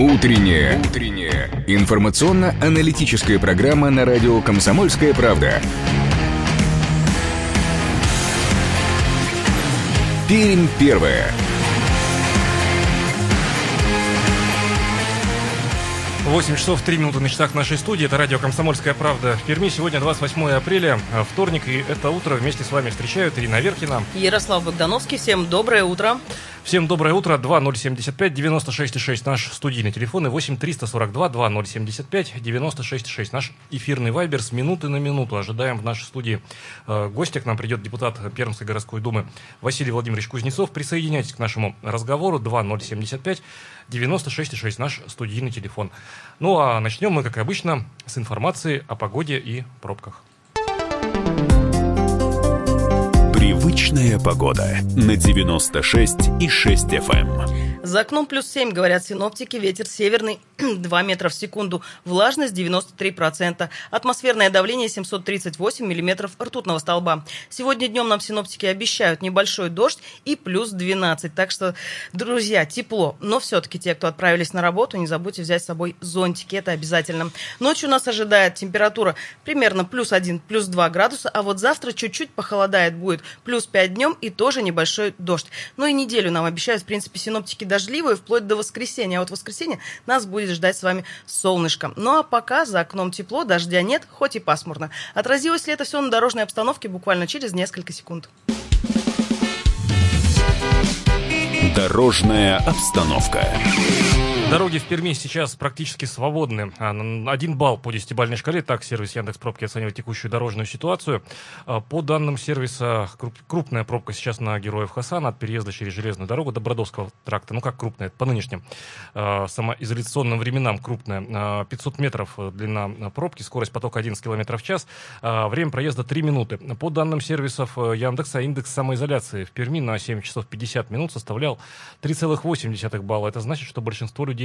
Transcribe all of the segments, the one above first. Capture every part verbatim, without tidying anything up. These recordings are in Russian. Утренняя. Утренняя. Информационно-аналитическая программа на радио «Комсомольская правда». Пермь первая. восемь часов три минуты на часах нашей студии. Это радио «Комсомольская правда» в Перми. Сегодня двадцать восьмое апреля, вторник, и это утро вместе с вами встречают Ирина Аверкина. Ярослав Богдановский. Всем доброе утро. Всем доброе утро. два ноль семь пять девять шесть шесть. Наш студийный телефон и восемь триста сорок два двадцать семьдесят пять девяносто шесть шесть. Наш эфирный вайбер с минуты на минуту. Ожидаем в нашей студии э, гостя. К нам придет депутат Пермской городской думы Василий Владимирович Кузнецов. Присоединяйтесь к нашему разговору. два ноль семь пять девяносто шесть шесть. Наш студийный телефон. Ну а начнем мы, как обычно, с информации о погоде и пробках. Привычная погода на девяносто шесть и шесть эф эм. За окном плюс семь, говорят синоптики, ветер северный два метра в секунду, влажность девяносто три процента, атмосферное давление семьсот тридцать восемь миллиметров ртутного столба. Сегодня днем нам синоптики обещают небольшой дождь и плюс двенадцать, так что, друзья, тепло. Но все-таки те, кто отправились на работу, не забудьте взять с собой зонтики, это обязательно. Ночью нас ожидает температура примерно плюс один, плюс два градуса, а вот завтра чуть-чуть похолодает, будет плюс пять днем и тоже небольшой дождь. Ну и неделю нам обещают, в принципе, синоптики дождливые, вплоть до воскресенья. А вот в воскресенье нас будет ждать с вами солнышко. Ну а пока за окном тепло, дождя нет, хоть и пасмурно. Отразилось ли это все на дорожной обстановке буквально через несколько секунд. Дорожная обстановка. Дороги в Перми сейчас практически свободны. Один балл по десятибалльной шкале. Так сервис Яндекс.Пробки оценивает текущую дорожную ситуацию. По данным сервиса, крупная пробка сейчас на Героев Хасана от переезда через железную дорогу до Бродовского тракта. Ну как крупная? По нынешним самоизоляционным временам крупная. пятьсот метров длина пробки, скорость потока одиннадцать километров в час. Время проезда три минуты. По данным сервисов Яндекса, индекс самоизоляции в Перми на семь часов пятьдесят минут составлял три целых восемь десятых балла. Это значит, что большинство людей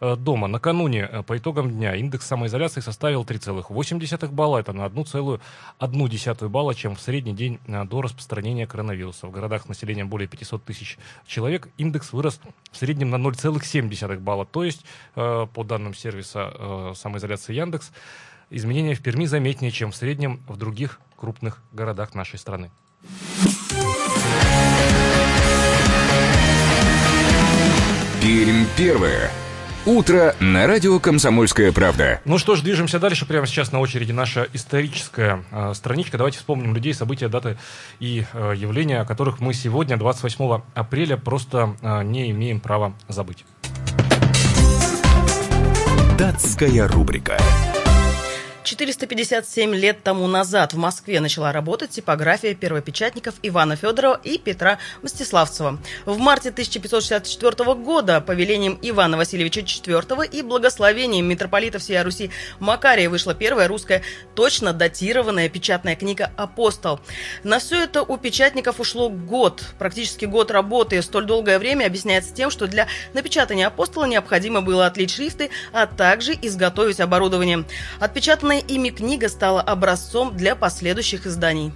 дома. Накануне по итогам дня индекс самоизоляции составил три целых восемь десятых балла. Это на одну целую одну десятую балла, чем в средний день до распространения коронавируса. В городах с населением более пятисот тысяч человек индекс вырос в среднем на ноль целых семь десятых балла. То есть, по данным сервиса самоизоляции Яндекс, изменения в Перми заметнее, чем в среднем в других крупных городах нашей страны. Пермь первая. Утро на радио «Комсомольская правда». Ну что ж, движемся дальше. Прямо сейчас на очереди наша историческая э, страничка. Давайте вспомним людей, события, даты и э, явления, о которых мы сегодня, двадцать восьмого апреля, просто э, не имеем права забыть. Датская рубрика. четыреста пятьдесят семь лет тому назад в Москве начала работать типография первопечатников Ивана Федорова и Петра Мстиславцева. В марте тысяча пятьсот шестьдесят четвёртого года по велениям Ивана Васильевича четвёртого и благословением митрополита всея Руси Макария вышла первая русская точно датированная печатная книга «Апостол». На все это у печатников ушло год, практически год работы. Столь долгое время объясняется тем, что для напечатания «Апостола» необходимо было отлить шрифты, а также изготовить оборудование. Отпечатанные ими книга стала образцом для последующих изданий.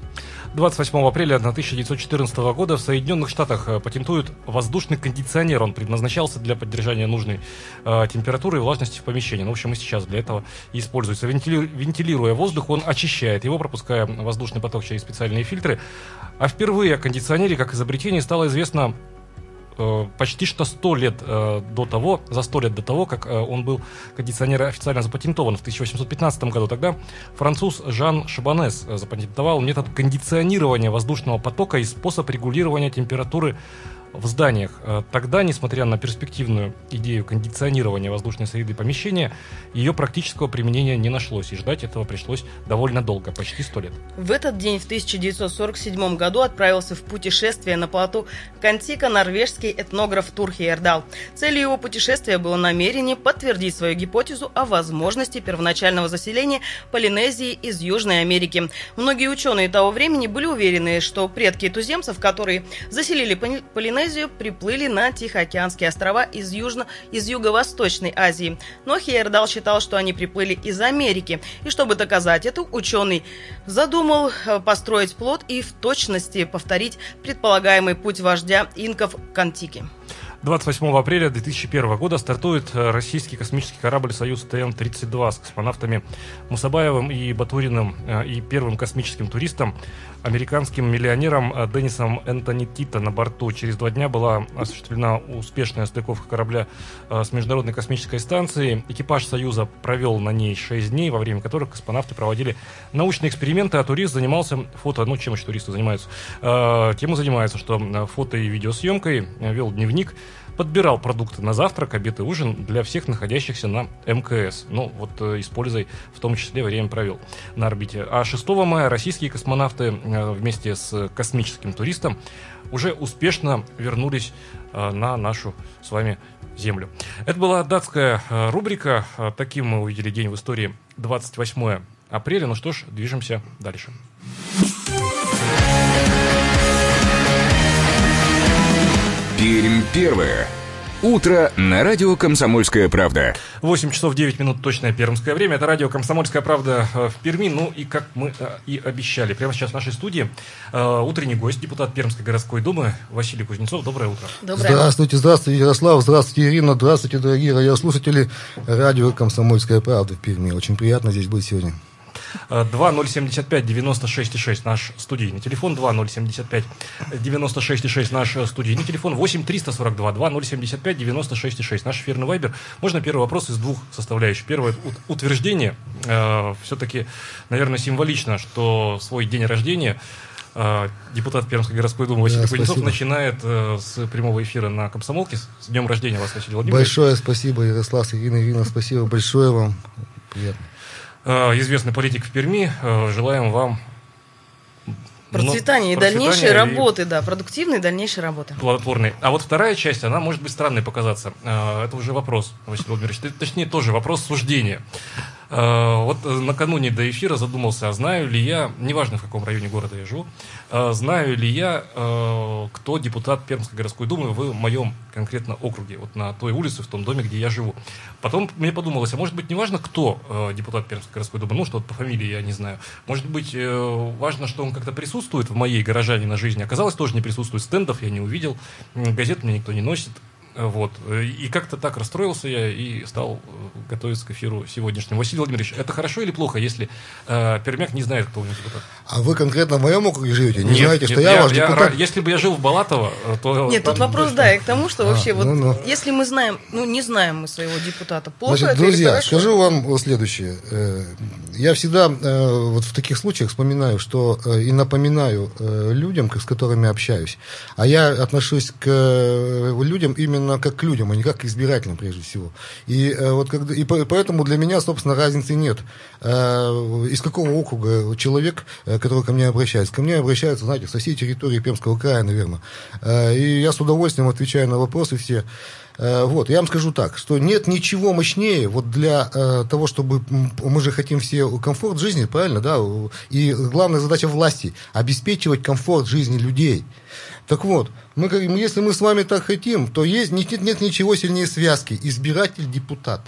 двадцать восьмого апреля тысяча девятьсот четырнадцатого года в Соединенных Штатах патентуют воздушный кондиционер. Он предназначался для поддержания нужной э, температуры и влажности в помещении. Ну, в общем, и сейчас для этого используется. Вентили... Вентилируя воздух, он очищает его, пропуская воздушный поток через специальные фильтры. А впервые о кондиционере как изобретении стало известно почти что сто лет до того, за сто лет до того, как он был кондиционер официально запатентован в тысяча восемьсот пятнадцатом году. Тогда француз Жан Шабанес запатентовал метод кондиционирования воздушного потока и способ регулирования температуры в зданиях. Тогда, несмотря на перспективную идею кондиционирования воздушной среды помещения, ее практического применения не нашлось, и ждать этого пришлось довольно долго, почти сто лет. В этот день, в тысяча девятьсот сорок седьмом году, отправился в путешествие на плоту Кон-Тики норвежский этнограф Тур Хейердал. Целью его путешествия было намерение подтвердить свою гипотезу о возможности первоначального заселения Полинезии из Южной Америки. Многие ученые того времени были уверены, что предки туземцев, которые заселили Полинезию, приплыли на Тихоокеанские острова из, южно, из Юго-Восточной Азии. Но Хейердал считал, что они приплыли из Америки. И чтобы доказать это, ученый задумал построить плот и в точности повторить предполагаемый путь вождя инков Кон-Тики. двадцать восьмого апреля две тысячи первого года стартует российский космический корабль «Союз тэ эм тридцать два» с космонавтами Мусабаевым и Батуриным и первым космическим туристом, американским миллионером Деннисом Энтони Тито на борту. Через два дня была осуществлена успешная стыковка корабля с Международной космической станцией. Экипаж «Союза» провел на ней шесть дней, во время которых космонавты проводили научные эксперименты, а турист занимался фото. Ну, чем еще туристы занимаются? Тем и занимается, что фото и видеосъемкой, вел дневник, подбирал продукты на завтрак, обед и ужин для всех находящихся на эм ка эс. Ну, вот э, с пользой в том числе время провел на орбите. А шестого мая российские космонавты э, вместе с космическим туристом уже успешно вернулись э, на нашу с вами Землю. Это была датская э, рубрика. Таким мы увидели день в истории двадцать восьмого апреля. Ну что ж, движемся дальше. Пермь первое. Утро на радио «Комсомольская правда». восемь часов девять минут точное пермское время. Это радио «Комсомольская правда» в Перми. Ну и как мы и обещали, прямо сейчас в нашей студии э, утренний гость, депутат Пермской городской думы Василий Кузнецов. Доброе утро. Доброе. Здравствуйте, здравствуйте, Ярослав, здравствуйте, Ирина, здравствуйте, дорогие радиослушатели радио «Комсомольская правда» в Перми. Очень приятно здесь быть сегодня. два ноль семь пять девять шесть шесть наш студийный телефон, два ноль семь пять девять шесть шесть наш студийный телефон, восемь триста сорок два два ноль семь пять девять шесть шесть наш эфирный вайбер. Можно первый вопрос из двух составляющих. Первое утверждение, э, все-таки, наверное, символично, что свой день рождения депутат Пермской городской думы Василий да, Кузнецов начинает э, с прямого эфира на «Комсомолке». С днем рождения вас, Василий Владимирович. Большое спасибо, Ярослав, Ирина, Ирина, спасибо большое вам. Приятно. Известный политик в Перми. Желаем вам процветания и дальнейшей работы, и... да, продуктивной дальнейшей работы. Плодотворной. А вот вторая часть, она может быть странной показаться. Это уже вопрос, Василий Владимирович. Точнее, тоже вопрос суждения. Вот накануне до эфира задумался, а знаю ли я, неважно в каком районе города я живу, знаю ли я, кто депутат Пермской городской думы в моем конкретно округе, вот на той улице, в том доме, где я живу. Потом мне подумалось, а может быть, не важно, кто депутат Пермской городской думы, ну, что по фамилии я не знаю. Может быть, важно, что он как-то присутствует в моей горожанине жизни. Оказалось, тоже не присутствует, стендов я не увидел, газет мне никто не носит. Вот. И как-то так расстроился я и стал готовиться к эфиру сегодняшнему. Василий Владимирович, это хорошо или плохо, если э, пермяк не знает, кто у него депутат? А вы конкретно в моем округе живете? Не нет, знаете, нет, что я, я ваш депутат? Я, если бы я жил в Балатово, то... Нет, тут вопрос, да, и к тому, что а, вообще, ну, вот, ну. если мы знаем, ну, не знаем мы своего депутата, плохо. Значит, это друзья, или скажу вам следующее. Я всегда вот в таких случаях вспоминаю, что и напоминаю людям, с которыми общаюсь. А я отношусь к людям именно как к людям, а не как к избирателям, прежде всего. И, э, вот, когда, и поэтому для меня, собственно, разницы нет. Э, из какого округа человек, который ко мне обращается? Ко мне обращаются, знаете, со всей территории Пермского края, наверное. Э, и я с удовольствием отвечаю на вопросы все. Вот, я вам скажу так, что нет ничего мощнее вот для э, того, чтобы мы же хотим все комфорт жизни, правильно, да, и главная задача власти – обеспечивать комфорт жизни людей. Так вот, мы говорим, если мы с вами так хотим, то есть, нет, нет ничего сильнее связки избиратель-депутат.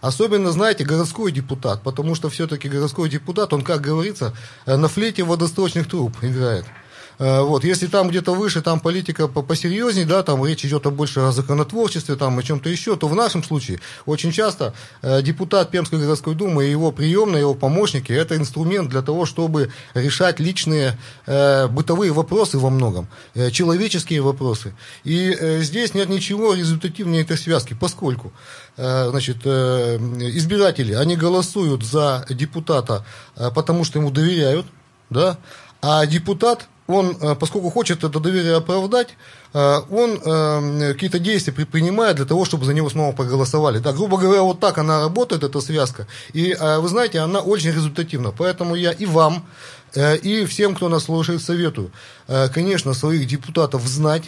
Особенно, знаете, городской депутат, потому что все-таки городской депутат, он, как говорится, на флейте водосточных труб играет. Вот, если там где-то выше, там политика посерьезнее, да, там речь идет больше о законотворчестве, там о чем-то еще, то в нашем случае очень часто депутат Пермской городской думы и его приемные, его помощники – это инструмент для того, чтобы решать личные э, бытовые вопросы во многом, э, человеческие вопросы. И э, здесь нет ничего результативнее этой связки, поскольку э, значит, э, избиратели, они голосуют за депутата, э, потому что ему доверяют, да, а депутат… Он, поскольку хочет это доверие оправдать, он какие-то действия предпринимает для того, чтобы за него снова проголосовали. Да, грубо говоря, вот так она работает, эта связка. И, вы знаете, она очень результативна. Поэтому я и вам, и всем, кто нас слушает, советую, конечно, своих депутатов знать.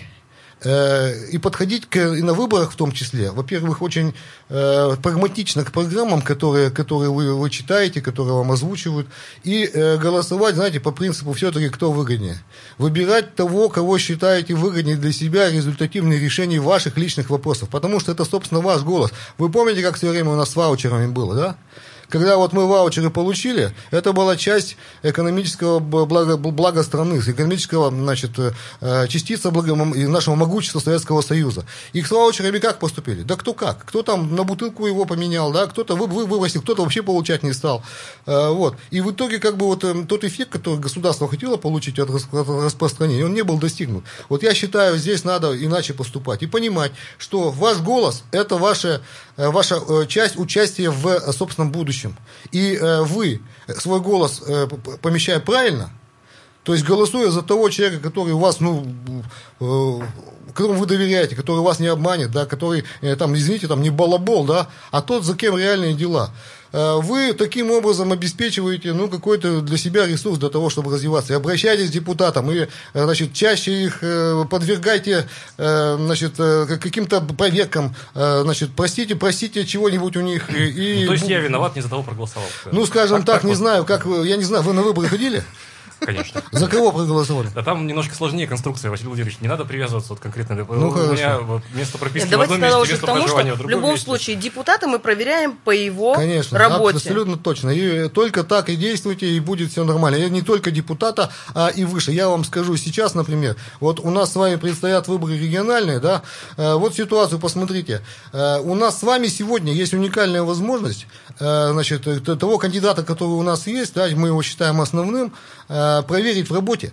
И подходить к, и на выборах в том числе, во-первых, очень э, прагматично к программам, которые, которые вы, вы читаете, которые вам озвучивают, и э, голосовать, знаете, по принципу все-таки кто выгоднее. Выбирать того, кого считаете выгоднее для себя, результативные решения ваших личных вопросов, потому что это, собственно, ваш голос. Вы помните, как все время у нас с ваучерами было, да? когда вот мы ваучеры получили, это была часть экономического блага, блага страны, экономического, значит, частица блага, нашего могущества Советского Союза. И с ваучерами как поступили? Да кто как? Кто там на бутылку его поменял, да, кто-то выбросил, кто-то вообще получать не стал. Вот. И в итоге как бы вот тот эффект, который государство хотело получить от распространения, он не был достигнут. Вот я считаю, здесь надо иначе поступать и понимать, что ваш голос – это ваша, ваша часть участия в собственном будущем. И вы свой голос, помещая правильно, то есть голосуя за того человека, который у вас, ну, которому вы доверяете, который вас не обманет, да, который, там, извините, там, не балабол, да, а тот, за кем реальные дела. Вы таким образом обеспечиваете, ну, какой-то для себя ресурс для того, чтобы развиваться. И обращайтесь к депутатам, и, значит, чаще их подвергайте, значит, каким-то проверкам, значит, простите, простите чего-нибудь у них. И... Ну, то есть я виноват, не за того проголосовал. Ну, скажем так, так, не знаю, как, я не знаю, вы на выборы ходили? Конечно. За кого проголосовали? Да там немножко сложнее конструкция, Василий Владимирович. Не надо привязываться вот конкретно. Ну, у меня вот место прописки Нет, в одном месте, место потому, проживания в другом месте. В любом месте. Случае депутата мы проверяем по его Конечно, работе. Абсолютно точно. И только так и действуйте, и будет все нормально. И не только депутата, а и выше. Я вам скажу сейчас, например, вот у нас с вами предстоят выборы региональные, да? Вот ситуацию посмотрите. У нас с вами сегодня есть уникальная возможность, значит, того кандидата, который у нас есть, да, мы его считаем основным, проверить в работе.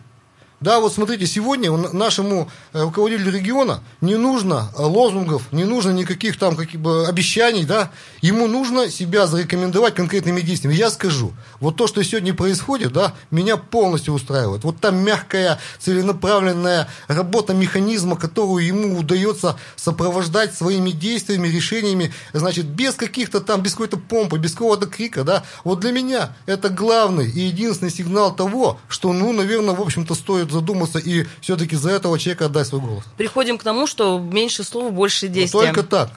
Да, вот смотрите, сегодня нашему руководителю региона не нужно лозунгов, не нужно никаких там каких бы обещаний, да, ему нужно себя зарекомендовать конкретными действиями. Я скажу, вот то, что сегодня происходит, да, меня полностью устраивает. Вот там мягкая, целенаправленная работа механизма, которую ему удается сопровождать своими действиями, решениями, значит, без каких-то там, без какой-то помпы, без какого-то крика, да. Вот для меня это главный и единственный сигнал того, что, ну, наверное, в общем-то, стоит задуматься и все-таки за этого человека отдать свой голос. Приходим к тому, что меньше слов, больше действия. Но только так.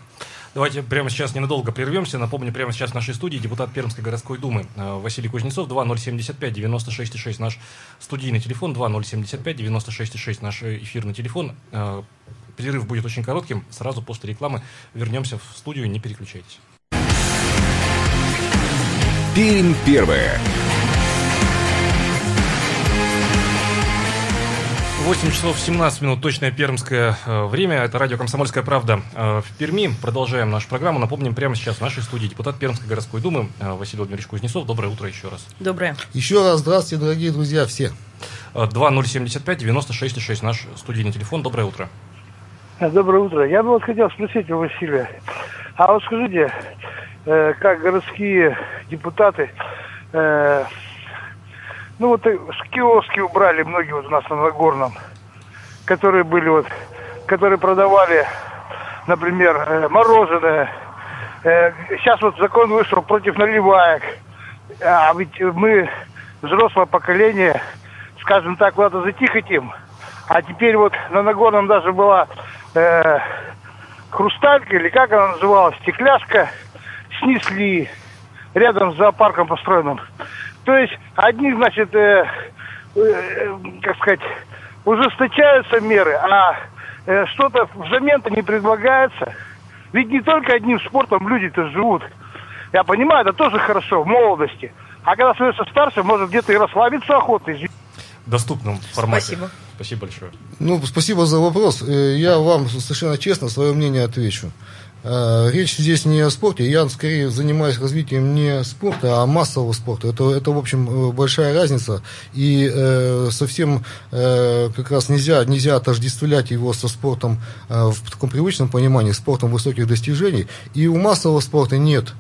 Давайте прямо сейчас ненадолго прервемся. Напомню, прямо сейчас в нашей студии депутат Пермской городской думы Василий Кузнецов. два ноль семь пять девять шесть шесть наш студийный телефон. два ноль семь пять девять шесть шесть наш эфирный телефон. Перерыв будет очень коротким. Сразу после рекламы вернемся в студию. Не переключайтесь. Пермь первая. восемь часов семнадцать минут, точное пермское время. Это радио «Комсомольская правда» в Перми. Продолжаем нашу программу. Напомним, прямо сейчас в нашей студии депутат Пермской городской думы Василий Владимирович Кузнецов. Доброе утро еще раз. Доброе. Еще раз здравствуйте, дорогие друзья, все. два ноль семь пять девять шесть шесть наш студийный телефон. Доброе утро. Доброе утро. Я бы вот хотел спросить у Василия. А вот скажите, как городские депутаты... Ну вот киоски убрали многие вот у нас на Нагорном, которые были вот, которые продавали, например, мороженое. Сейчас вот закон вышел против наливаек. А ведь мы, взрослое поколение, скажем так, куда-то зайти хотим. А теперь вот на Нагорном даже была э, хрусталька, или как она называлась, стекляшка, снесли рядом с зоопарком построенным. То есть одни, значит, э, э, как сказать, ужесточаются меры, а э, что-то взамен-то не предлагается. Ведь не только одним спортом люди-то живут. Я понимаю, это тоже хорошо в молодости. А когда становишься старше, может где-то и расслабиться охота. Извините. В доступном формате. Спасибо. Спасибо большое. Ну, спасибо за вопрос. Я вам совершенно честно свое мнение отвечу. Речь здесь не о спорте. Я, скорее, занимаюсь развитием не спорта, а массового спорта. Это, это в общем, большая разница. И э, совсем э, как раз нельзя, нельзя отождествлять его со спортом э, в таком привычном понимании, спортом высоких достижений. И у массового спорта нет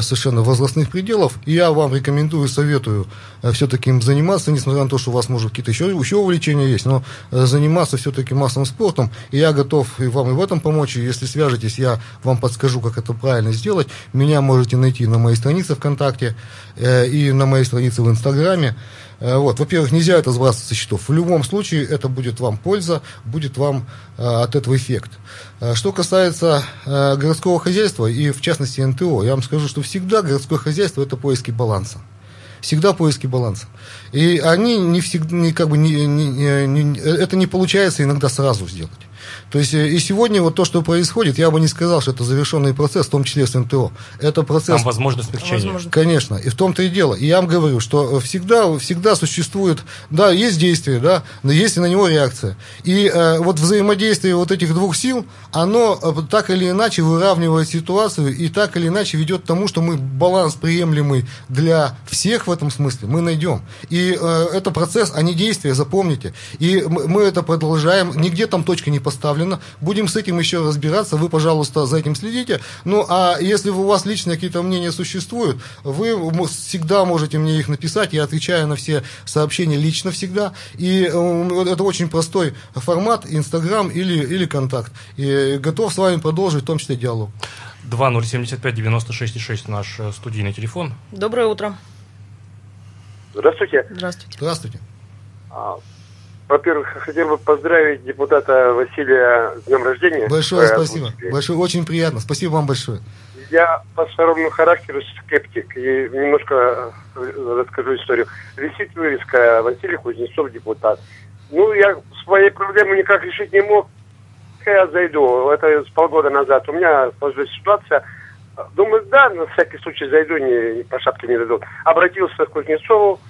совершенно возрастных пределов. И я вам рекомендую, советую все-таки им заниматься, несмотря на то, что у вас, может, какие-то еще, еще увлечения есть, но заниматься все-таки массовым спортом. И я готов и вам и в этом помочь. И если свяжетесь, я вам подскажу, как это правильно сделать. Меня можете найти на моей странице ВКонтакте и на моей странице в Инстаграме. Вот. Во-первых, нельзя это сбрасывать со счетов. В любом случае, это будет вам польза, будет вам а, от этого эффект. А, что касается а, городского хозяйства и, в частности, эн тэ о, я вам скажу, что всегда городское хозяйство – это поиски баланса. Всегда поиски баланса. И они не всегда, не, как бы, не, не, не, это не получается иногда сразу сделать. То есть и сегодня вот то, что происходит, я бы не сказал, что это завершенный процесс, в том числе с эм тэ о. Это процесс... Там возможно смягчение. Возможно. Конечно. И в том-то и дело. И я вам говорю, что всегда, всегда существует... Да, есть действие, да, но есть и на него реакция. И э, вот взаимодействие вот этих двух сил, оно так или иначе выравнивает ситуацию и так или иначе ведет к тому, что мы баланс приемлемый для всех в этом смысле мы найдем. И э, это процесс, а не действие, запомните. И мы это продолжаем. Нигде там точка не поставлена. Будем с этим еще разбираться. Вы, пожалуйста, за этим следите. Ну, а если у вас личные какие-то мнения существуют, вы всегда можете мне их написать. Я отвечаю на все сообщения лично всегда. И э, это очень простой формат. Инстаграм или, или контакт. И готов с вами продолжить, в том числе, диалог. два ноль семь пять девять шесть шесть наш студийный телефон. Доброе утро. Здравствуйте. Здравствуйте. Здравствуйте. Во-первых, хотел бы поздравить депутата Василия с днем рождения. Большое спасибо. Большое, очень приятно. Спасибо вам большое. Я по своему характеру скептик. И немножко расскажу историю. Висит вывеска «Василий Кузнецов, депутат». Ну, я своей проблемы никак решить не мог. Я зайду, это с полгода назад у меня сложилась ситуация, думаю, да, на всякий случай зайду, не, по шапке не дадут. Обратился к Кузнецову,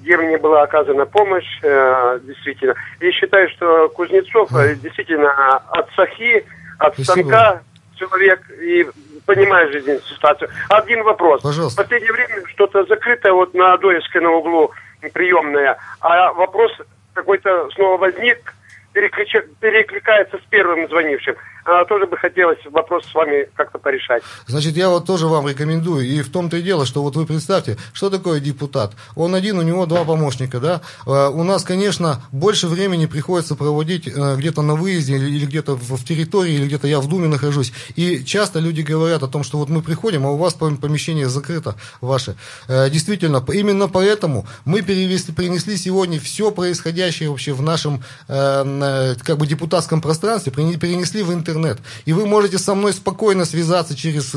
где мне была оказана помощь, э, действительно. И считаю, что Кузнецов э, действительно от сахи, от Спасибо. Станка человек и понимает жизненную ситуацию. Один вопрос. Пожалуйста. В последнее время что-то закрыто вот на Доевской на углу приемная, а вопрос какой-то снова возник, перекликается с первым звонившим. А, тоже бы хотелось вопрос с вами как-то порешать. Значит, я вот тоже вам рекомендую, и в том-то и дело, что вот вы представьте, что такое депутат? Он один, у него два помощника, да? А, у нас, конечно, больше времени приходится проводить а, где-то на выезде или, или где-то в, в территории, или где-то я в Думе нахожусь. И часто люди говорят о том, что вот мы приходим, а у вас помещение закрыто ваше. А, действительно, именно поэтому мы перевесли, принесли сегодня все происходящее вообще в нашем а, как бы депутатском пространстве, перенесли в интернет. И вы можете со мной спокойно связаться через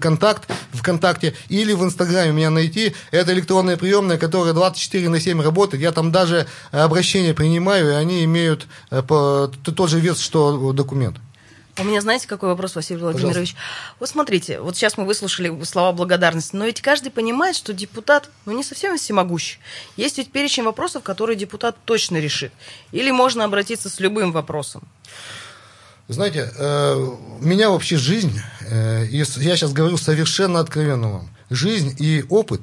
контакт, ВКонтакте или в Инстаграме меня найти. Это электронная приемная, которая двадцать четыре на семь работает. Я там даже обращения принимаю, и они имеют тот же вес, что документ. У меня, знаете, какой вопрос, Василий Владимирович? Пожалуйста. Вот смотрите, вот сейчас мы выслушали слова благодарности, но ведь каждый понимает, что депутат, ну, не совсем всемогущ. Есть ведь перечень вопросов, которые депутат точно решит. Или можно обратиться с любым вопросом. Знаете, меня вообще жизнь, я сейчас говорю совершенно откровенно вам, жизнь и опыт,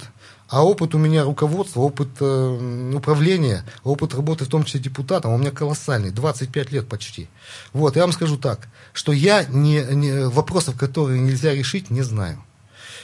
а опыт у меня руководство, опыт управления, опыт работы в том числе депутатом, у меня колоссальный, двадцать пять лет почти. Вот, я вам скажу так, что я не, не, вопросов, которые нельзя решить, не знаю.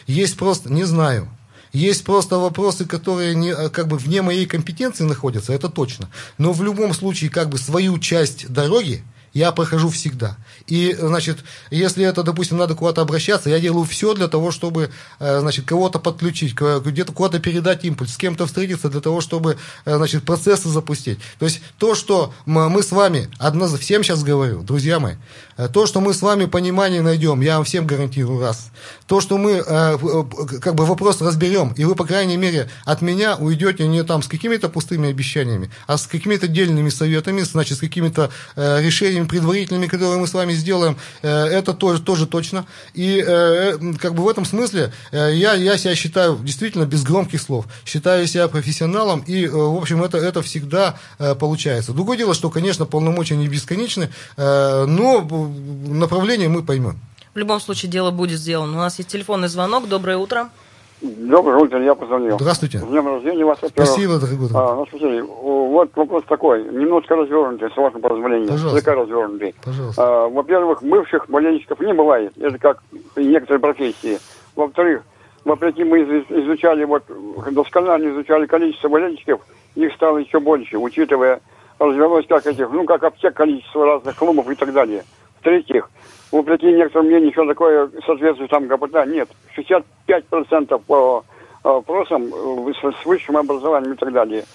Есть просто, не знаю. Есть просто вопросы, которые не, как бы вне моей компетенции находятся, это точно. Но в любом случае, как бы свою часть дороги я прохожу всегда. И, значит, если это, допустим, надо куда-то обращаться, я делаю все для того, чтобы, значит, кого-то подключить, где-то куда-то передать импульс, с кем-то встретиться для того, чтобы, значит, процессы запустить. То есть то, что мы с вами, одно, всем сейчас говорю, друзья мои, то, что мы с вами понимание найдем, я вам всем гарантирую, раз. То, что мы, как бы, вопрос разберем, и вы, по крайней мере, от меня уйдете не там с какими-то пустыми обещаниями, а с какими-то дельными советами, значит, с какими-то решениями предварительными, которые мы с вами сделаем, это тоже, тоже точно. И как бы в этом смысле я, я себя считаю действительно без громких слов, считаю себя профессионалом, и, в общем, это, это всегда получается. Другое дело, что, конечно, полномочия не бесконечны, но направление мы поймем. В любом случае, дело будет сделано. У нас есть телефонный звонок. Доброе утро. Доброе утро, я позвонил. Здравствуйте. С днем рождения вас, во-первых. Спасибо, дорогой друг. А, ну, смотри, вот вопрос такой, немножко развернутый, с вашим позволением. Пожалуйста. Слегка развернутый. Пожалуйста. А, во-первых, бывших болельщиков не бывает, это как некоторые профессии. Во-вторых, вопреки мы изучали, вот, досконально изучали количество болельщиков, их стало еще больше, учитывая, развелось как этих, ну, как аптек, количество разных клубов и так далее. В-третьих, вопреки некоторым мнениям, ничего такое соответствует там ГПТ. Нет, шестьдесят пять процентов по опросам с высшим образованием и так далее.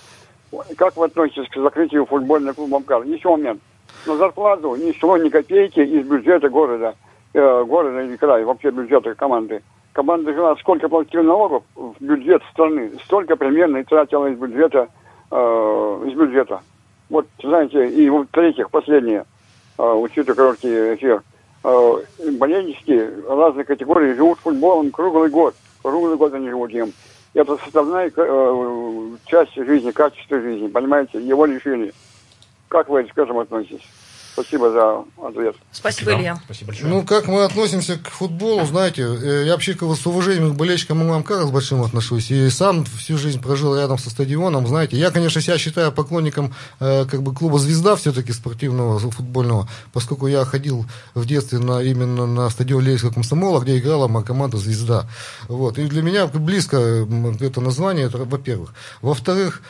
Как вы относитесь к закрытию футбольного клуба «Макарий»? Еще момент. На зарплату ничего, ни копейки из бюджета города, э, города или края, вообще бюджета команды. Команда жила, сколько платила налогов в бюджет страны, столько примерно и тратила из бюджета. Э, из бюджета. Вот, знаете, и в-третьих, последнее. учитывая короткий эфир, болельщики разных категорий живут футболом круглый год. Круглый год они живут им. Это составная часть жизни, качество жизни. Понимаете, его лишили. Как вы к этому относитесь? Спасибо за ответ. Спасибо, да. Илья. Спасибо большое. Ну, как мы относимся к футболу, знаете, я вообще с уважением к болельщикам и мамкам с большим отношусь. И сам всю жизнь прожил рядом со стадионом, знаете. Я, конечно, себя считаю поклонником как бы клуба «Звезда» все-таки спортивного, футбольного, поскольку я ходил в детстве на, именно на стадион Лейского комсомола, где играла моя команда «Звезда». Вот. И для меня близко это название, это, во-первых. Во-вторых,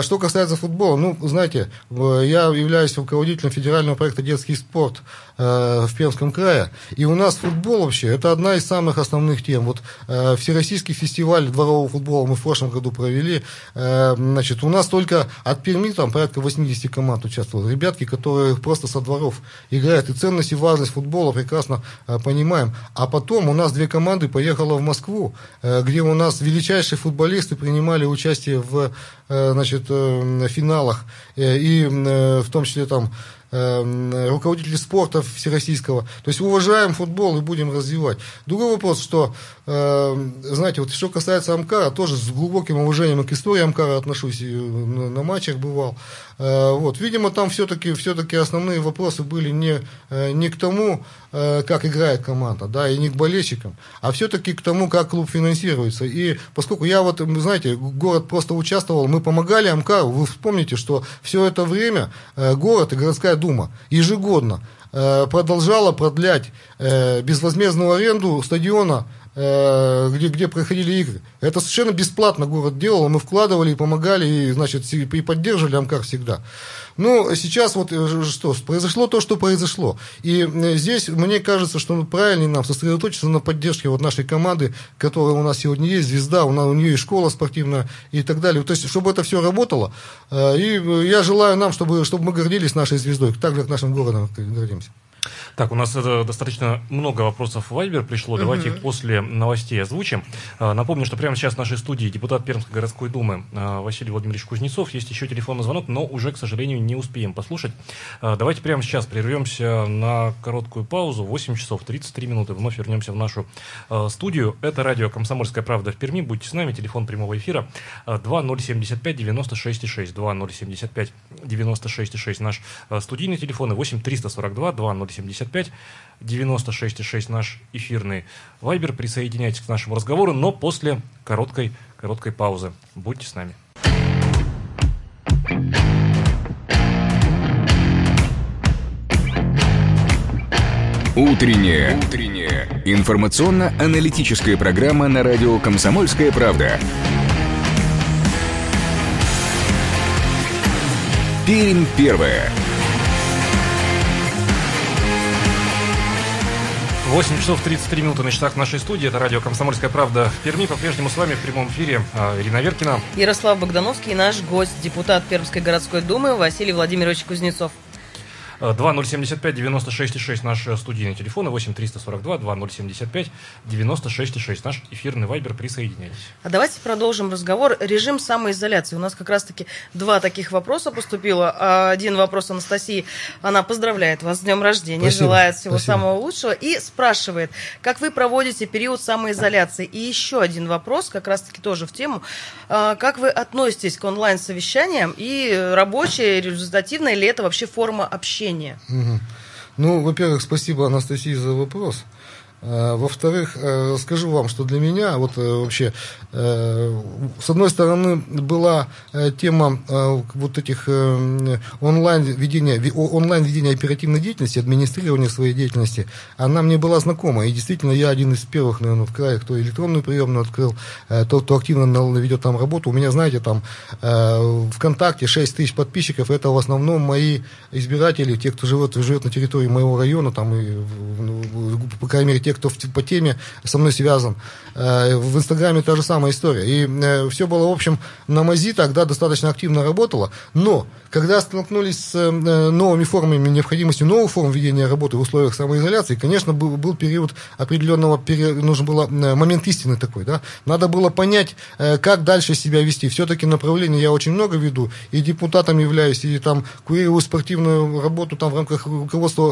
что касается футбола, ну, знаете, я являюсь руководителем федерального проекта «Детский спорт» э, в Пермском крае. И у нас футбол вообще, это одна из самых основных тем. Вот э, Всероссийский фестиваль дворового футбола мы в прошлом году провели. Э, значит, у нас только от Перми там порядка восемьдесят команд участвовало. Ребятки, которые просто со дворов играют. И ценность, и важность футбола прекрасно э, понимаем. А потом у нас две команды поехало в Москву, э, где у нас величайшие футболисты принимали участие в э, значит, э, финалах. Э, и э, в том числе там руководителей спорта всероссийского. То есть уважаем футбол и будем развивать. Другой вопрос, что, знаете, вот что касается Амкара, тоже с глубоким уважением к истории Амкара отношусь, на матчах бывал. Вот. Видимо, там все-таки, все-таки основные вопросы были не, не к тому, как играет команда, да, и не к болельщикам, а все-таки к тому, как клуб финансируется. И поскольку я вот, знаете, город просто участвовал, мы помогали Амкару, вы вспомните, что все это время город и городская дума ежегодно продолжала продлять безвозмездную аренду стадиона, Где, где проходили игры. Это совершенно бесплатно город делал, мы вкладывали и помогали, и, значит, и поддерживали Амкар всегда. Ну, сейчас вот что, произошло то, что произошло. И здесь, мне кажется, что правильнее нам сосредоточиться на поддержке вот нашей команды, которая у нас сегодня есть, «Звезда», у, нас, у нее и школа спортивная и так далее. То есть, чтобы это все работало. И я желаю нам, чтобы, чтобы мы гордились нашей «Звездой», так же, как нашим городом гордимся. Так, у нас достаточно много вопросов в Вайбер пришло. Давайте их после новостей озвучим. Напомню, что прямо сейчас в нашей студии депутат Пермской городской думы Василий Владимирович Кузнецов. Есть еще телефонный звонок, но уже, к сожалению, не успеем послушать. Давайте прямо сейчас прервемся на короткую паузу. восемь часов тридцать три минуты. Вновь вернемся в нашу студию. Это радио «Комсомольская правда» в Перми. Будьте с нами. Телефон прямого эфира два ноль семь пять девять шесть шесть. два ноль семь пять девять шесть шесть. Наш студийный телефон и восемь триста сорок два два ноль семь пять девять шесть шесть наш эфирный вайбер. Присоединяйтесь к нашему разговору, но после короткой, короткой паузы. Будьте с нами. Утренняя. Утренняя. Информационно-аналитическая программа на радио «Комсомольская правда». Пермь первая. восемь часов тридцать три минуты на часах нашей студии. Это радио «Комсомольская правда» в Перми. По-прежнему с вами в прямом эфире Ирина Аверкина, Ярослав Богдановский и наш гость, депутат Пермской городской думы Василий Владимирович Кузнецов. два ноль семь пять девять шесть шесть наш студийный телефон и восемь триста сорок два два ноль семь пять девять шесть шесть наш эфирный вайбер. Присоединяйтесь. А давайте продолжим разговор. Режим самоизоляции. У нас как раз-таки два таких вопроса поступило. Один вопрос Анастасии. Она поздравляет вас с днем рождения. Спасибо. Желает всего Спасибо. Самого лучшего. И спрашивает, как вы проводите период самоизоляции? И еще один вопрос, как раз-таки тоже в тему. Как вы относитесь к онлайн-совещаниям? И рабочая, результативная ли это вообще форма общения? Угу. Ну, во-первых, спасибо, Анастасии, за вопрос. Во-вторых, скажу вам, что для меня вот вообще, с одной стороны, была тема вот этих онлайн-ведения, онлайн-ведения оперативной деятельности, администрирования своей деятельности, она мне была знакома. И действительно, я один из первых, наверное, в крае, кто электронную приемную открыл, тот, кто активно ведет там работу. У меня, знаете, там ВКонтакте шесть тысяч подписчиков, это в основном мои избиратели, те, кто живет, живет на территории моего района, там, и, по крайней мере, те, кто в, по теме со мной связан. В Инстаграме та же самая история. И все было, в общем, на мази тогда достаточно активно работало. Но когда столкнулись с новыми формами, необходимостью новых форм ведения работы в условиях самоизоляции, конечно, был, был период определенного, пере, нужен был момент истины такой. Да? Надо было понять, как дальше себя вести. Все-таки направлений я очень много веду, и депутатом являюсь, и там курирую спортивную работу там, в рамках руководства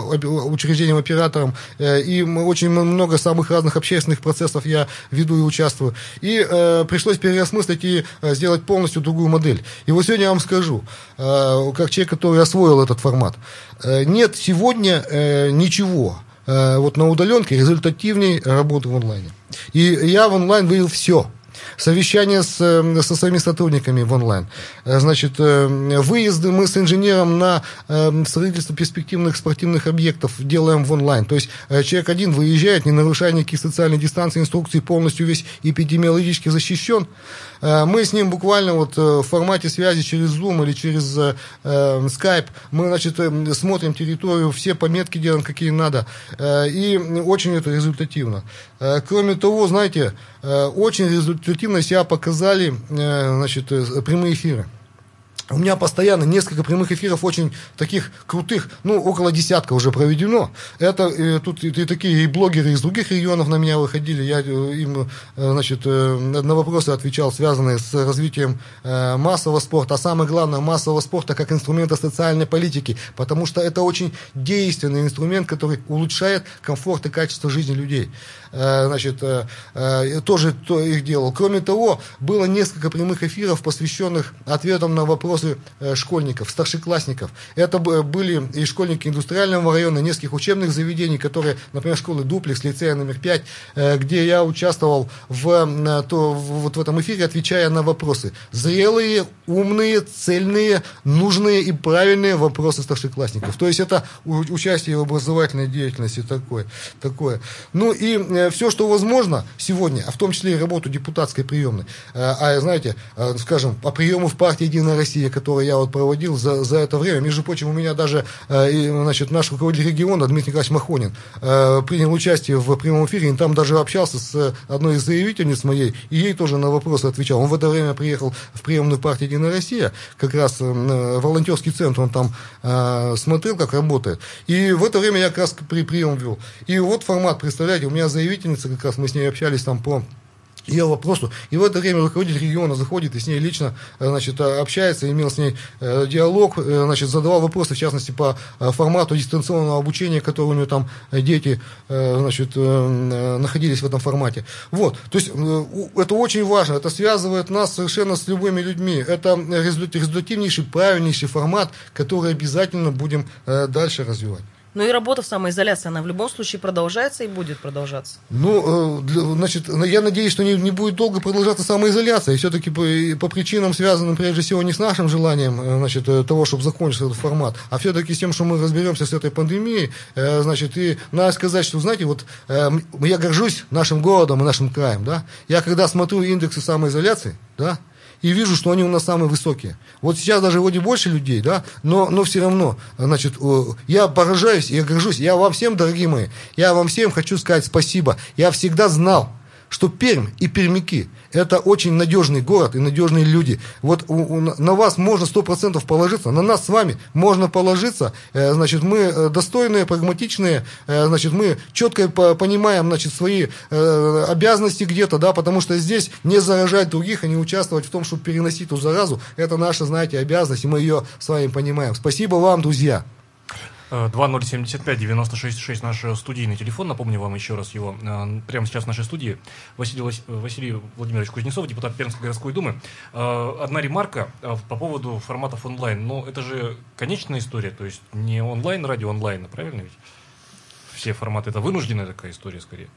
учреждением, оператором, и очень много самых разных общественных процессов я веду и участвую. И э, пришлось переосмыслить и сделать полностью другую модель. И вот сегодня я вам скажу, э, как человек, который освоил этот формат, э, нет сегодня э, ничего э, вот на удаленке результативней работы в онлайне. И я в онлайн вывел все. Совещание с, со своими сотрудниками в онлайн. Значит, выезды мы с инженером на строительство перспективных спортивных объектов делаем в онлайн. То есть человек один выезжает, не нарушая никаких социальной дистанции, инструкции, полностью весь эпидемиологически защищен. Мы с ним буквально вот в формате связи через Zoom или через Skype мы, значит, смотрим территорию, все пометки делаем, какие надо. И очень это результативно. Кроме того, знаете, очень результативно себя показали, значит, прямые эфиры. У меня постоянно несколько прямых эфиров очень таких крутых, ну, около десятка уже проведено. Это э, тут и, и такие и блогеры из других регионов на меня выходили. Я им, значит, э, на вопросы отвечал, связанные с развитием э, массового спорта. А самое главное, массового спорта как инструмента социальной политики. Потому что это очень действенный инструмент, который улучшает комфорт и качество жизни людей. Э, значит, э, э, тоже то их делал. Кроме того, было несколько прямых эфиров, посвященных ответам на вопросы школьников, старшеклассников. Это были и школьники индустриального района, нескольких учебных заведений, которые, например, школы Дуплекс, лицея номер пять, где я участвовал в, то, вот в этом эфире, отвечая на вопросы. Зрелые, умные, цельные, нужные и правильные вопросы старшеклассников. То есть это участие в образовательной деятельности такое. такое. Ну и все, что возможно сегодня, а в том числе и работу депутатской приемной, а знаете, скажем, по приему в партии «Единая Россия», которые я вот проводил за, за это время. Между прочим, у меня даже э, и, значит, наш руководитель региона Дмитрий Николаевич Махонин э, принял участие в прямом эфире, и там даже общался с одной из заявительниц моей, и ей тоже на вопросы отвечал. Он в это время приехал в приемную партию «Единая Россия», как раз э, волонтерский центр, он там э, смотрел, как работает. И в это время я как раз при, прием вел. И вот формат, представляете, у меня заявительница, как раз мы с ней общались там по... ее вопросу. И в это время руководитель региона заходит и с ней лично, значит, общается, имел с ней диалог, значит, задавал вопросы, в частности, по формату дистанционного обучения, которое у нее там дети, значит, находились в этом формате. Вот. То есть это очень важно. Это связывает нас совершенно с любыми людьми. Это результативнейший, правильнейший формат, который обязательно будем дальше развивать. Ну и работа в самоизоляции, она в любом случае продолжается и будет продолжаться. Ну, значит, я надеюсь, что не, не будет долго продолжаться самоизоляция. И все-таки по, по причинам, связанным прежде всего не с нашим желанием, значит, того, чтобы закончился этот формат, а все-таки с тем, что мы разберемся с этой пандемией, значит, и надо сказать, что, знаете, вот я горжусь нашим городом и нашим краем, да. Я когда смотрю индексы самоизоляции, да, и вижу, что они у нас самые высокие. Вот сейчас даже вроде больше людей, да, но, но все равно, значит, я поражаюсь, я горжусь. Я вам всем, дорогие мои, я вам всем хочу сказать спасибо. Я всегда знал, что Пермь и пермяки – это очень надежный город и надежные люди. Вот у, у, на вас можно сто процентов положиться, на нас с вами можно положиться. Э, значит, мы достойные, прагматичные, э, значит, мы четко понимаем, значит, свои э, обязанности где-то, да, потому что здесь не заражать других, а не участвовать в том, чтобы переносить эту заразу. Это наша, знаете, обязанность, и мы ее с вами понимаем. Спасибо вам, друзья. два ноль семь пять девять шесть шесть наш студийный телефон. Напомню вам еще раз его. Прямо сейчас в нашей студии Василий, Василий Владимирович Кузнецов, депутат Пермской городской думы. Одна ремарка по поводу форматов онлайн. Но это же конечная история. То есть не онлайн ради онлайна, правильно ведь? Все форматы. Это вынужденная такая история скорее.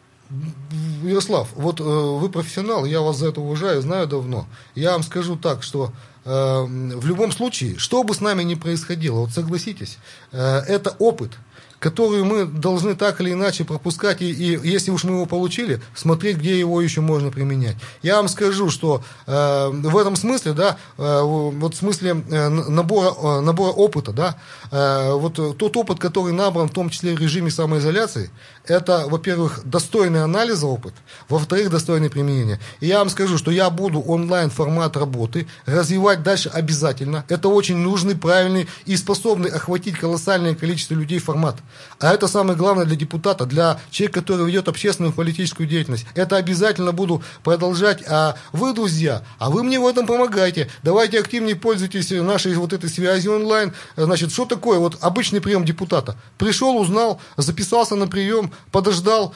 Ярослав, вот вы профессионал. Я вас за это уважаю, знаю давно. Я вам скажу так, что в любом случае, что бы с нами ни происходило, вот согласитесь, это опыт, который мы должны так или иначе пропускать, и, и если уж мы его получили, смотреть, где его еще можно применять. Я вам скажу, что э, в этом смысле, да, э, вот в смысле э, набора, э, набора опыта, да, э, вот тот опыт, который набран в том числе в режиме самоизоляции, это, во-первых, достойный анализ опыт, во-вторых, достойное применение. И я вам скажу, что я буду онлайн-формат работы развивать дальше обязательно. Это очень нужный, правильный и способный охватить колоссальное количество людей формат. А это самое главное для депутата, для человека, который ведет общественную политическую деятельность. Это обязательно буду продолжать. А вы, друзья, а вы мне в этом помогаете. Давайте активнее пользуйтесь нашей вот этой связью онлайн. Значит, что такое вот обычный прием депутата? Пришел, узнал, записался на прием, подождал,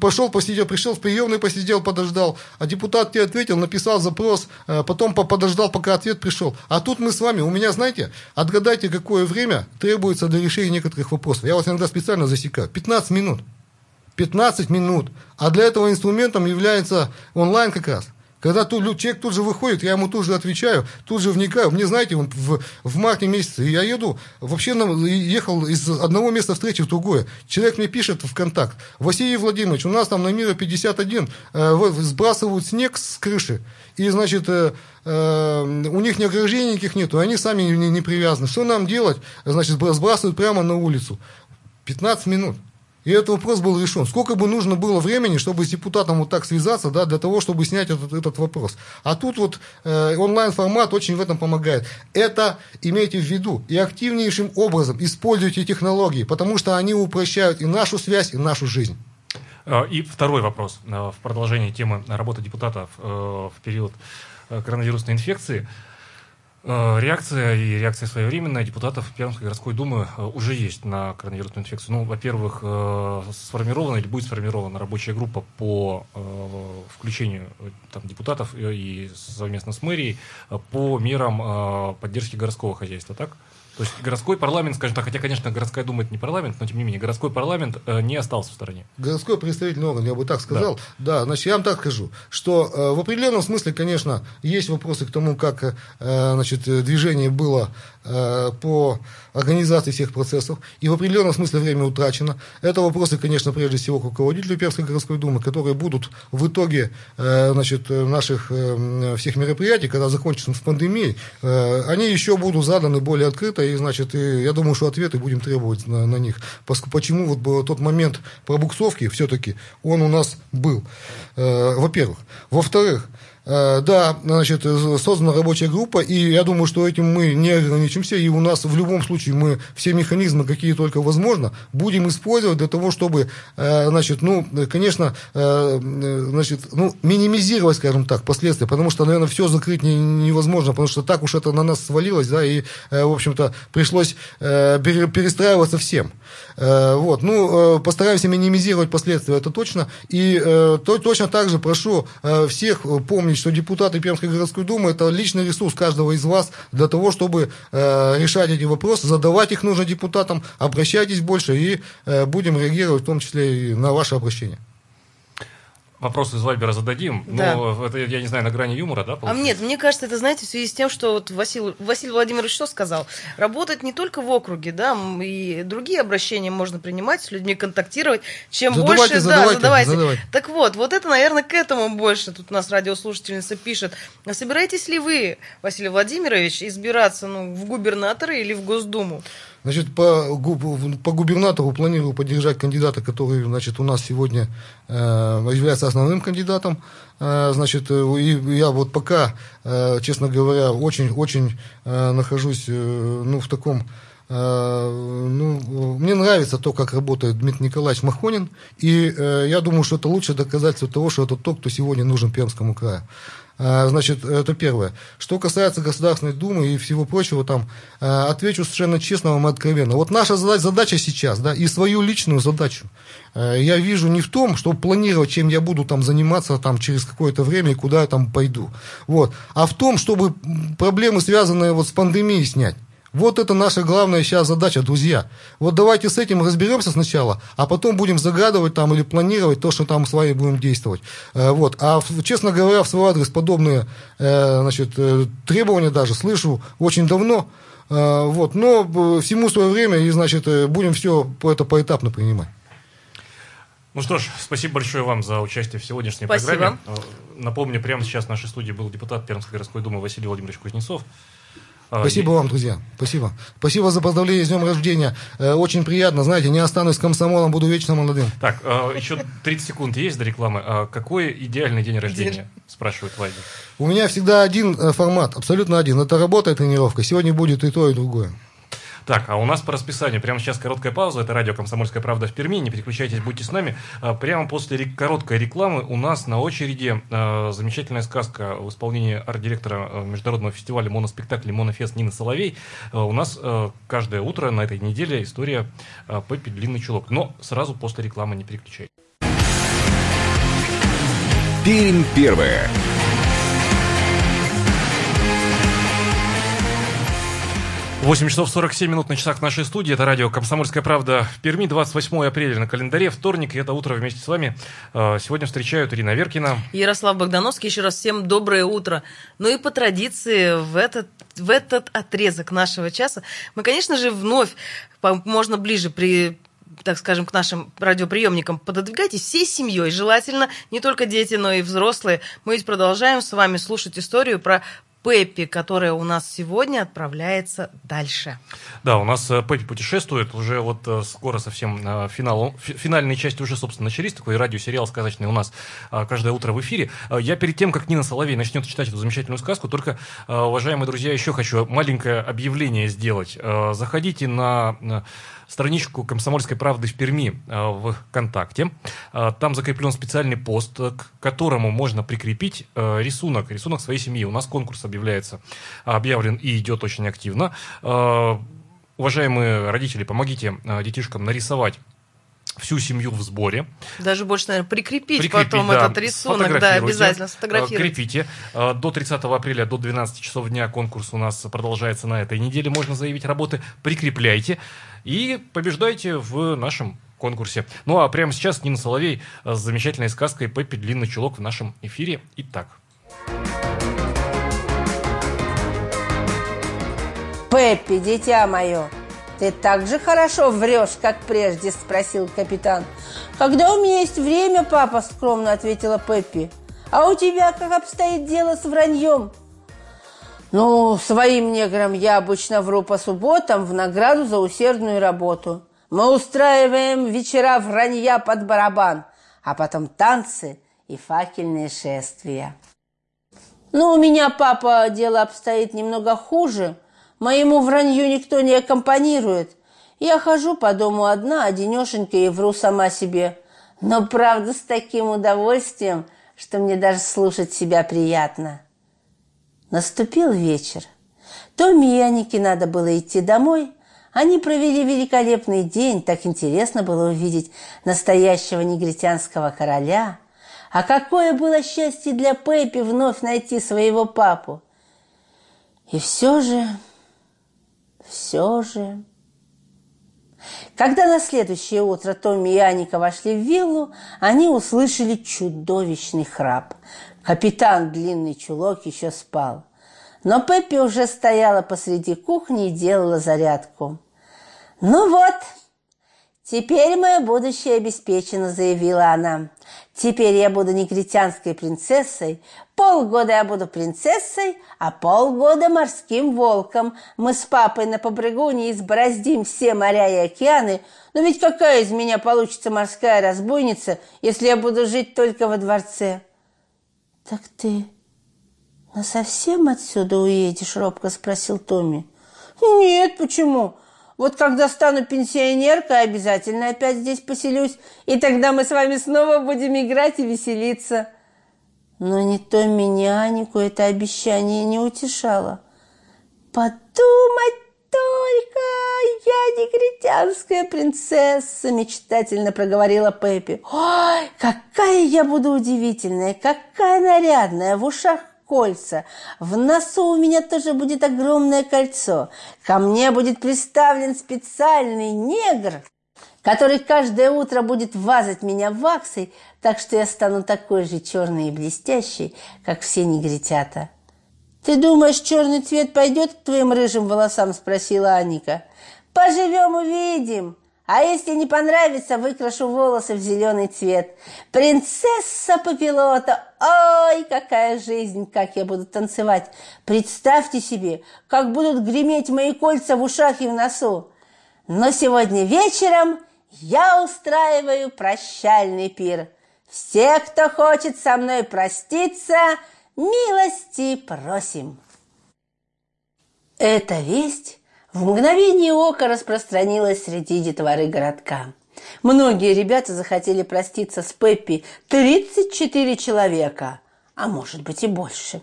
пошел, посидел, пришел в приемную, посидел, подождал. А депутат тебе ответил, написал запрос, потом подождал, пока ответ пришел. А тут мы с вами, у меня, знаете, отгадайте, какое время требуется для решения некоторых вопросов. Я вот иногда специально засекаю. пятнадцать минут. пятнадцать минут. А для этого инструментом является онлайн как раз. Когда тут, человек тут же выходит, я ему тут же отвечаю, тут же вникаю. Мне, знаете, в, в марте месяце я еду, вообще ехал из одного места встречи в другое. Человек мне пишет в контакт: Василий Владимирович, у нас там на Мира пятьдесят один э, сбрасывают снег с крыши, и, значит, э, э, у них ни ограждений никаких нету, они сами не, не привязаны. Что нам делать? Значит, сбрасывают прямо на улицу. пятнадцать минут. И этот вопрос был решен. Сколько бы нужно было времени, чтобы с депутатом вот так связаться, да, для того, чтобы снять этот, этот вопрос. А тут вот э, онлайн-формат очень в этом помогает. Это имейте в виду. И активнейшим образом используйте технологии, потому что они упрощают и нашу связь, и нашу жизнь. И второй вопрос в продолжении темы работы депутатов в период коронавирусной инфекции. Реакция и реакция своевременная депутатов Пермской городской думы уже есть на коронавирусную инфекцию. Ну, во-первых, сформирована или будет сформирована рабочая группа по включению там, депутатов и совместно с мэрией по мерам поддержки городского хозяйства, так? То есть городской парламент, скажем так, хотя, конечно, городская дума – это не парламент, но, тем не менее, городской парламент не остался в стороне. Городской представительный орган, я бы так сказал. Да, да, значит, я вам так скажу, что в определенном смысле, конечно, есть вопросы к тому, как, значит, движение было по организации всех процессов, и в определенном смысле время утрачено. Это вопросы, конечно, прежде всего к руководителю Пермской городской думы, которые будут в итоге, значит, наших всех мероприятий, когда закончится с пандемией, они еще будут заданы более открыто, и, значит, и я думаю, что ответы будем требовать на, на них. Почему вот был тот момент пробуксовки, все-таки он у нас был, во-первых. Во-вторых, да, значит, создана рабочая группа, и я думаю, что этим мы не ограничимся, и у нас в любом случае мы все механизмы, какие только возможно, будем использовать для того, чтобы, значит, ну, конечно, значит, ну, минимизировать, скажем так, последствия, потому что, наверное, все закрыть невозможно, потому что так уж это на нас свалилось, да, и, в общем-то, пришлось перестраиваться всем. Вот, ну, постараемся минимизировать последствия, это точно, и точно так же прошу всех помнить, что депутаты Пермской городской думы – это личный ресурс каждого из вас для того, чтобы э, решать эти вопросы, задавать их нужно депутатам, обращайтесь больше и э, будем реагировать в том числе и на ваши обращения. Вопросы из Вайбера зададим, да. Но это, я не знаю, на грани юмора, да? Получается? А нет, мне кажется, это, знаете, в связи с тем, что вот Василий, Василий Владимирович что сказал? Работать не только в округе, да, и другие обращения можно принимать, с людьми контактировать. Чем задавайте, больше, задавайте, да, задавайте. задавайте. Так вот, вот это, наверное, к этому больше. Тут у нас радиослушательница пишет. А собираетесь ли вы, Василий Владимирович, избираться ну, в губернаторы или в Госдуму? Значит, по, по губернатору планирую поддержать кандидата, который, значит, у нас сегодня э, является основным кандидатом. Э, значит, и я вот пока, э, честно говоря, очень-очень э, нахожусь э, ну, в таком... Ну, мне нравится то, как работает Дмитрий Николаевич Махонин, и э, я думаю, что это лучшее доказательство того, что это тот, кто сегодня нужен Пермскому краю. Э, значит, это первое. Что касается Государственной Думы и всего прочего, там, э, отвечу совершенно честно вам и откровенно. Вот наша задача сейчас, да, и свою личную задачу, э, я вижу не в том, чтобы планировать, чем я буду там заниматься там, через какое-то время и куда я там пойду, вот, а в том, чтобы проблемы, связанные вот с пандемией, снять. Вот это наша главная сейчас задача, друзья. Вот давайте с этим разберемся сначала, а потом будем загадывать там или планировать то, что там с вами будем действовать. Вот. А, честно говоря, в свой адрес подобные, значит, требования даже слышу очень давно. Вот. Но всему свое время, и, значит, будем все это поэтапно принимать. Ну что ж, спасибо большое вам за участие в сегодняшней спасибо. программе. Напомню, прямо сейчас в нашей студии был депутат Пермской городской думы Василий Владимирович Кузнецов. Спасибо вам, друзья. Спасибо. Спасибо за поздравление с днем рождения. Очень приятно. Знаете, не останусь комсомолом, буду вечно молодым. Так, еще тридцать секунд есть до рекламы. Какой идеальный день рождения, спрашивает Владимир? У меня всегда один формат, абсолютно один. Это работа и тренировка. Сегодня будет и то, и другое. Так, а у нас по расписанию. Прямо сейчас короткая пауза. Это радио «Комсомольская правда» в Перми. Не переключайтесь, будьте с нами. Прямо после короткой рекламы у нас на очереди замечательная сказка в исполнении арт-директора международного фестиваля моноспектаклей «Монофест» Нины Соловей. У нас каждое утро на этой неделе история «Пеппи Длинный чулок». Но сразу после рекламы не переключайтесь. Пермь первая. восемь часов сорок семь минут на часах нашей студии. Это радио «Комсомольская правда» в Перми. двадцать восьмое апреля на календаре, вторник. И это утро вместе с вами сегодня встречают Ирина Аверкина. Ярослав Богдановский. Еще раз всем доброе утро. Ну и по традиции в этот, в этот отрезок нашего часа мы, конечно же, вновь можно ближе при... так скажем, к нашим радиоприемникам пододвигайтесь всей семьей, желательно не только дети, но и взрослые. Мы ведь продолжаем с вами слушать историю про Пеппи, которая у нас сегодня отправляется дальше. Да, у нас Пеппи путешествует, уже вот скоро совсем финал, финальные части уже, собственно, начались, такой радиосериал сказочный у нас каждое утро в эфире. Я перед тем, как Нина Соловей начнет читать эту замечательную сказку, только, уважаемые друзья, еще хочу маленькое объявление сделать. Заходите на... страничку «Комсомольской правды» в Перми в ВКонтакте. Там закреплен специальный пост, к которому можно прикрепить рисунок, рисунок своей семьи. У нас конкурс объявляется, объявлен и идет очень активно. Уважаемые родители, помогите детишкам нарисовать всю семью в сборе. Даже больше, наверное, прикрепить, прикрепить потом да, этот рисунок. Да, обязательно сфотографируйте. Крепите. До тридцатого апреля, до двенадцати часов дня конкурс у нас продолжается на этой неделе. Можно заявить работы. Прикрепляйте и побеждайте в нашем конкурсе. Ну, а прямо сейчас Нина Соловей с замечательной сказкой «Пеппи Длинный чулок» в нашем эфире. Итак. Пеппи, дитя мое, «Ты так же хорошо врешь, как прежде?» – спросил капитан. «Когда у меня есть время, папа?» – скромно ответила Пеппи. «А у тебя как обстоит дело с враньем?» «Ну, своим неграм я обычно вру по субботам в награду за усердную работу. Мы устраиваем вечера вранья под барабан, а потом танцы и факельные шествия». «Ну, у меня, папа, дело обстоит немного хуже». Моему вранью никто не аккомпанирует. Я хожу по дому одна, одинешенька, и вру сама себе. Но правда с таким удовольствием, что мне даже слушать себя приятно. Наступил вечер. Томми и Анике надо было идти домой. Они провели великолепный день. Так интересно было увидеть настоящего негритянского короля. А какое было счастье для Пеппи вновь найти своего папу. И все же... Все же... Когда на следующее утро Томми и Аника вошли в виллу, они услышали чудовищный храп. Капитан Длинный чулок еще спал. Но Пеппи уже стояла посреди кухни и делала зарядку. «Ну вот, теперь мое будущее обеспечено», — заявила она. «Теперь я буду негритянской принцессой. Полгода я буду принцессой, а полгода морским волком. Мы с папой на попрыгуне избороздим все моря и океаны. Но ведь какая из меня получится морская разбойница, если я буду жить только во дворце?» «Так ты насовсем отсюда уедешь?» — робко спросил Томми. «Нет, почему? Вот когда стану пенсионеркой, обязательно опять здесь поселюсь, и тогда мы с вами снова будем играть и веселиться». Но ни Томми, ни Анику это обещание не утешало. «Подумать только, я негритянская принцесса!» – мечтательно проговорила Пеппи. «Ой, какая я буду удивительная, какая нарядная, в ушах кольца. В носу у меня тоже будет огромное кольцо. Ко мне будет приставлен специальный негр, который каждое утро будет вазать меня ваксой, так что я стану такой же черной и блестящей, как все негритята». «Ты думаешь, черный цвет пойдет к твоим рыжим волосам?» – спросила Аника. «Поживем, увидим. А если не понравится, выкрашу волосы в зеленый цвет. Принцесса Папилота! Ой, какая жизнь! Как я буду танцевать! Представьте себе, как будут греметь мои кольца в ушах и в носу! Но сегодня вечером я устраиваю прощальный пир. Все, кто хочет со мной проститься, милости просим!» Эта весть в мгновение ока распространилась среди детворы городка. Многие ребята захотели проститься с Пеппи, тридцать четыре человека, а может быть и больше.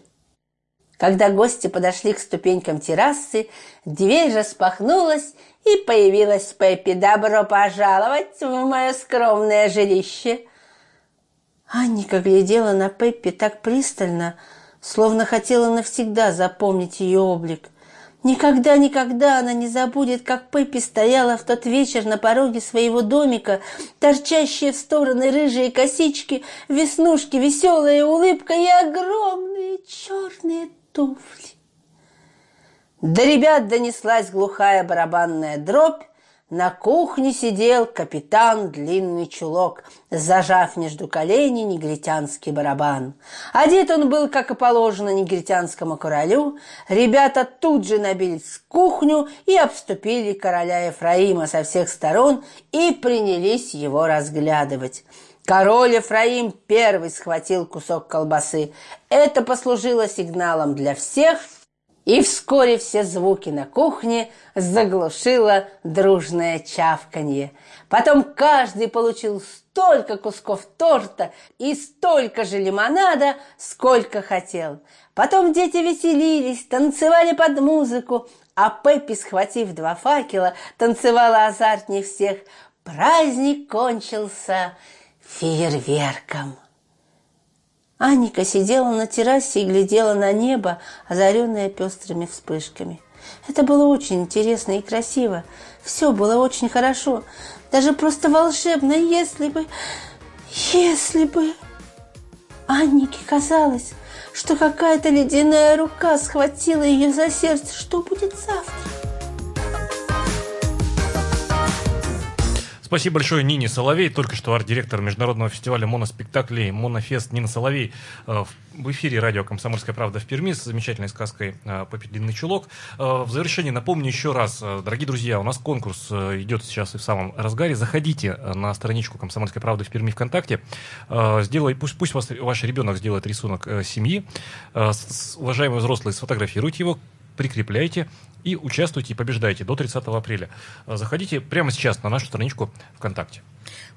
Когда гости подошли к ступенькам террасы, дверь распахнулась, и появилась Пеппи. «Добро пожаловать в мое скромное жилище!» Анника глядела на Пеппи так пристально, словно хотела навсегда запомнить ее облик. Никогда-никогда она не забудет, как Пеппи стояла в тот вечер на пороге своего домика, торчащие в стороны рыжие косички, веснушки, веселая улыбка и огромные черные туфли. До ребят донеслась глухая барабанная дробь. На кухне сидел капитан Длинный Чулок, зажав между коленей негритянский барабан. Одет он был, как и положено, негритянскому королю. Ребята тут же набились в кухню и обступили короля Ефраима со всех сторон и принялись его разглядывать. Король Ефраим первый схватил кусок колбасы. Это послужило сигналом для всех, и вскоре все звуки на кухне заглушило дружное чавканье. Потом каждый получил столько кусков торта и столько же лимонада, сколько хотел. Потом дети веселились, танцевали под музыку, а Пеппи, схватив два факела, танцевала азартнее всех. Праздник кончился фейерверком. Аника сидела на террасе и глядела на небо, озаренное пестрыми вспышками. Это было очень интересно и красиво. Все было очень хорошо. Даже просто волшебно, если бы... Если бы... Анике казалось, что какая-то ледяная рука схватила ее за сердце. Что будет завтра? Спасибо большое Нине Соловей, только что арт-директор международного фестиваля моноспектаклей «Монофест» Нина Соловей в эфире радио «Комсомольская правда» в Перми с замечательной сказкой «Пеппи Длинный чулок». В завершение напомню еще раз, дорогие друзья, у нас конкурс идет сейчас и в самом разгаре. Заходите на страничку «Комсомольской правды» в Перми ВКонтакте. Сделай, пусть пусть вас, ваш ребенок сделает рисунок семьи. Уважаемые взрослые, сфотографируйте его, прикрепляйте и участвуйте и побеждайте до тридцатого апреля. Заходите прямо сейчас на нашу страничку ВКонтакте.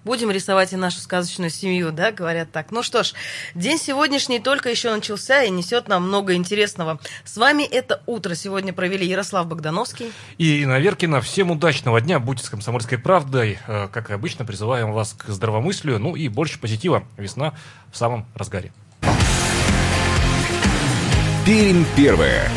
Будем рисовать и нашу сказочную семью, да, говорят так. Ну что ж, день сегодняшний только еще начался и несет нам много интересного. С вами это утро сегодня провели Ярослав Богдановский и Ирина Аверкина. Всем удачного дня, будьте с «Комсомольской правдой». Как и обычно, призываем вас к здравомыслию, ну и больше позитива. Весна в самом разгаре. Пермь первая.